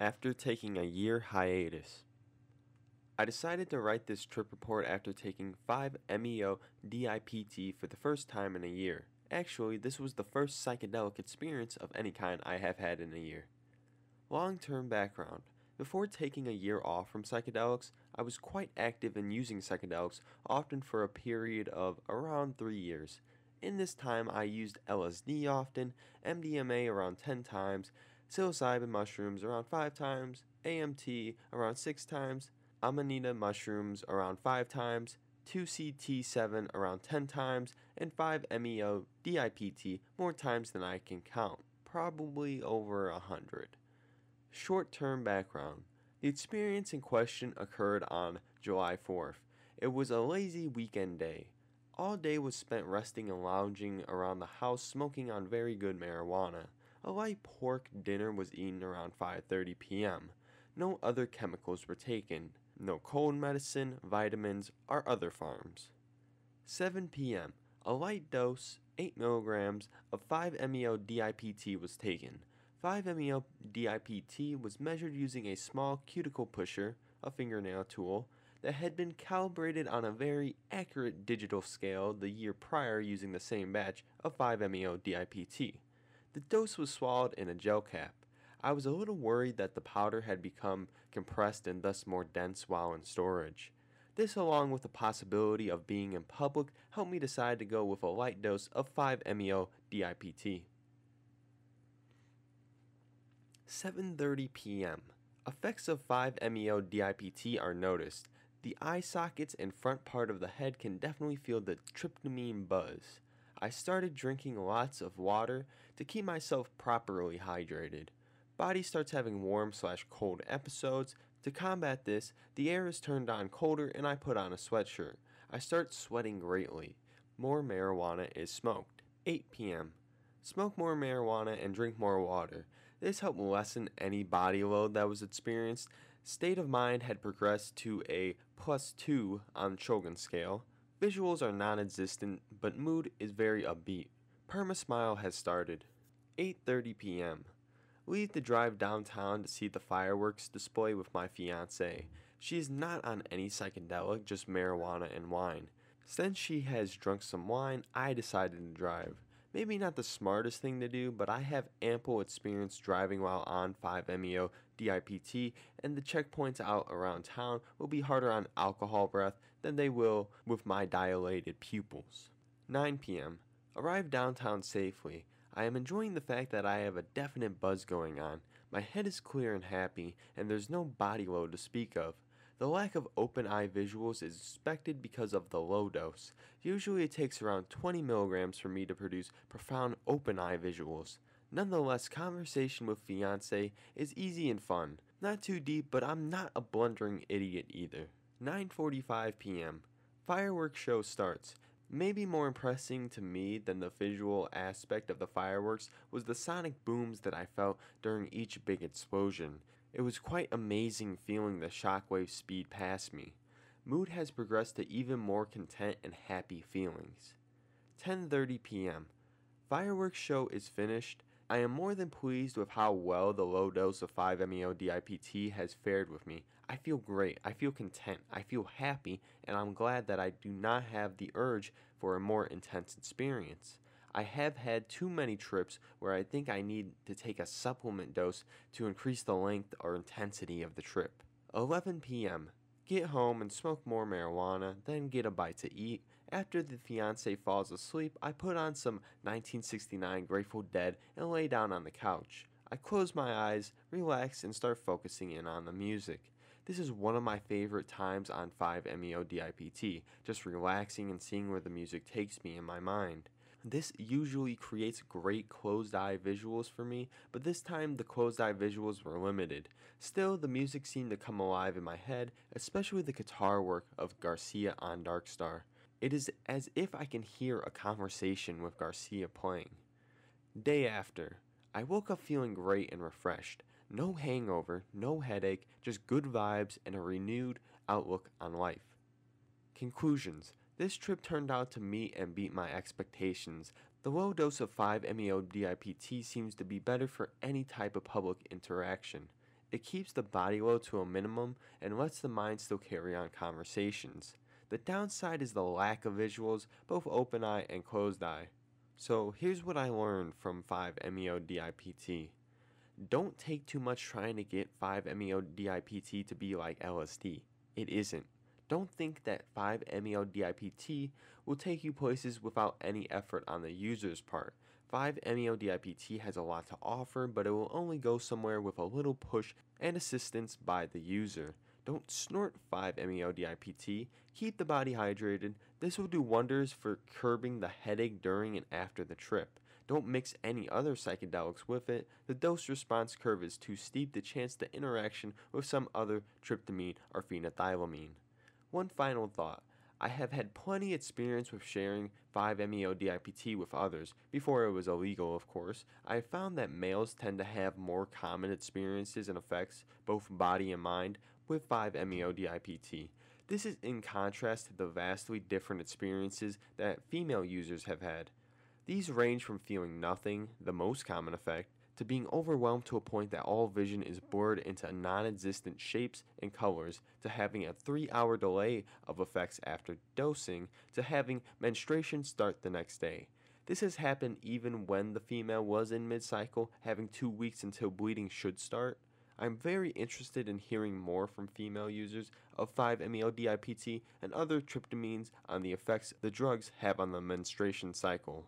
After taking a year hiatus, I decided to write this trip report after taking 5-MeO-DiPT for the first time in a year. Actually, this was the first psychedelic experience of any kind I have had in a year. Long-term background. Before taking a year off from psychedelics, I was quite active in using psychedelics, often for a period of around 3 years. In this time, I used LSD often, MDMA around 10 times, psilocybin mushrooms around 5 times, AMT around 6 times, Amanita mushrooms around 5 times, 2CT7 around 10 times, and 5-MeO-DiPT more times than I can count, probably over 100. Short-term background. The experience in question occurred on July 4th. It was a lazy weekend day. All day was spent resting and lounging around the house smoking on very good marijuana. A light pork dinner was eaten around 5:30 p.m. No other chemicals were taken. No cold medicine, vitamins, or other farms. 7 p.m. A light dose, 8 mg of 5-MeO-DiPT was taken. 5-MeO-DiPT was measured using a small cuticle pusher, a fingernail tool, that had been calibrated on a very accurate digital scale the year prior using the same batch of 5-MeO-DiPT. The dose was swallowed in a gel cap. I was a little worried that the powder had become compressed and thus more dense while in storage. This, along with the possibility of being in public, helped me decide to go with a light dose of 5-MeO-DiPT. 7:30 p.m. Effects of 5-MeO-DiPT are noticed. The eye sockets and front part of the head can definitely feel the tryptamine buzz. I started drinking lots of water to keep myself properly hydrated. Body starts having warm/cold episodes. To combat this, the air is turned on colder and I put on a sweatshirt. I start sweating greatly. More marijuana is smoked. 8 p.m. Smoke more marijuana and drink more water. This helped lessen any body load that was experienced. State of mind had progressed to a +2 on Chogan scale. Visuals are non-existent, but mood is very upbeat. Perma-smile has started. 8:30 p.m. Leave to drive downtown to see the fireworks display with my fiancée. She is not on any psychedelic, just marijuana and wine. Since she has drunk some wine, I decided to drive. Maybe not the smartest thing to do, but I have ample experience driving while on 5-MeO-DiPT, and the checkpoints out around town will be harder on alcohol breath than they will with my dilated pupils. 9 p.m. Arrive downtown safely. I am enjoying the fact that I have a definite buzz going on. My head is clear and happy, and there's no body load to speak of. The lack of open eye visuals is expected because of the low dose. Usually it takes around 20 mg for me to produce profound open eye visuals. Nonetheless, conversation with fiancé is easy and fun. Not too deep, but I'm not a blundering idiot either. 9:45 p.m. Fireworks show starts. Maybe more impressive to me than the visual aspect of the fireworks was the sonic booms that I felt during each big explosion. It was quite amazing feeling the shockwave speed past me. Mood has progressed to even more content and happy feelings. 10:30 p.m. Fireworks show is finished. I am more than pleased with how well the low dose of 5-MeO-DiPT has fared with me. I feel great, I feel content, I feel happy, and I'm glad that I do not have the urge for a more intense experience. I have had too many trips where I think I need to take a supplement dose to increase the length or intensity of the trip. 11 p.m. Get home and smoke more marijuana, then get a bite to eat. After the fiancé falls asleep, I put on some 1969 Grateful Dead and lay down on the couch. I close my eyes, relax, and start focusing in on the music. This is one of my favorite times on 5-MeO-DiPT, just relaxing and seeing where the music takes me in my mind. This usually creates great closed-eye visuals for me, but this time the closed-eye visuals were limited. Still, the music seemed to come alive in my head, especially the guitar work of Garcia on Dark Star. It is as if I can hear a conversation with Garcia playing. Day after, I woke up feeling great and refreshed. No hangover, no headache, just good vibes and a renewed outlook on life. Conclusions. This trip turned out to meet and beat my expectations. The low dose of 5-MeO-DiPT seems to be better for any type of public interaction. It keeps the body load to a minimum and lets the mind still carry on conversations. The downside is the lack of visuals, both open eye and closed eye. So here's what I learned from 5-MeO-DiPT. Don't take too much trying to get 5-MeO-DiPT to be like LSD. It isn't. Don't think that 5-MeO-DiPT will take you places without any effort on the user's part. 5-MeO-DiPT has a lot to offer, but it will only go somewhere with a little push and assistance by the user. Don't snort 5-MeO-DiPT, keep the body hydrated. This will do wonders for curbing the headache during and after the trip. Don't mix any other psychedelics with it. The dose response curve is too steep to chance the interaction with some other tryptamine or phenethylamine. One final thought. I have had plenty of experience with sharing 5-MeO-DiPT with others, before it was illegal of course. I have found that males tend to have more common experiences and effects, both body and mind, with 5-MeO-DiPT. This is in contrast to the vastly different experiences that female users have had. These range from feeling nothing, the most common effect, to being overwhelmed to a point that all vision is blurred into non-existent shapes and colors, to having a 3-hour delay of effects after dosing, to having menstruation start the next day. This has happened even when the female was in mid-cycle, having 2 weeks until bleeding should start. I'm very interested in hearing more from female users of 5-MeO-DiPT and other tryptamines on the effects the drugs have on the menstruation cycle.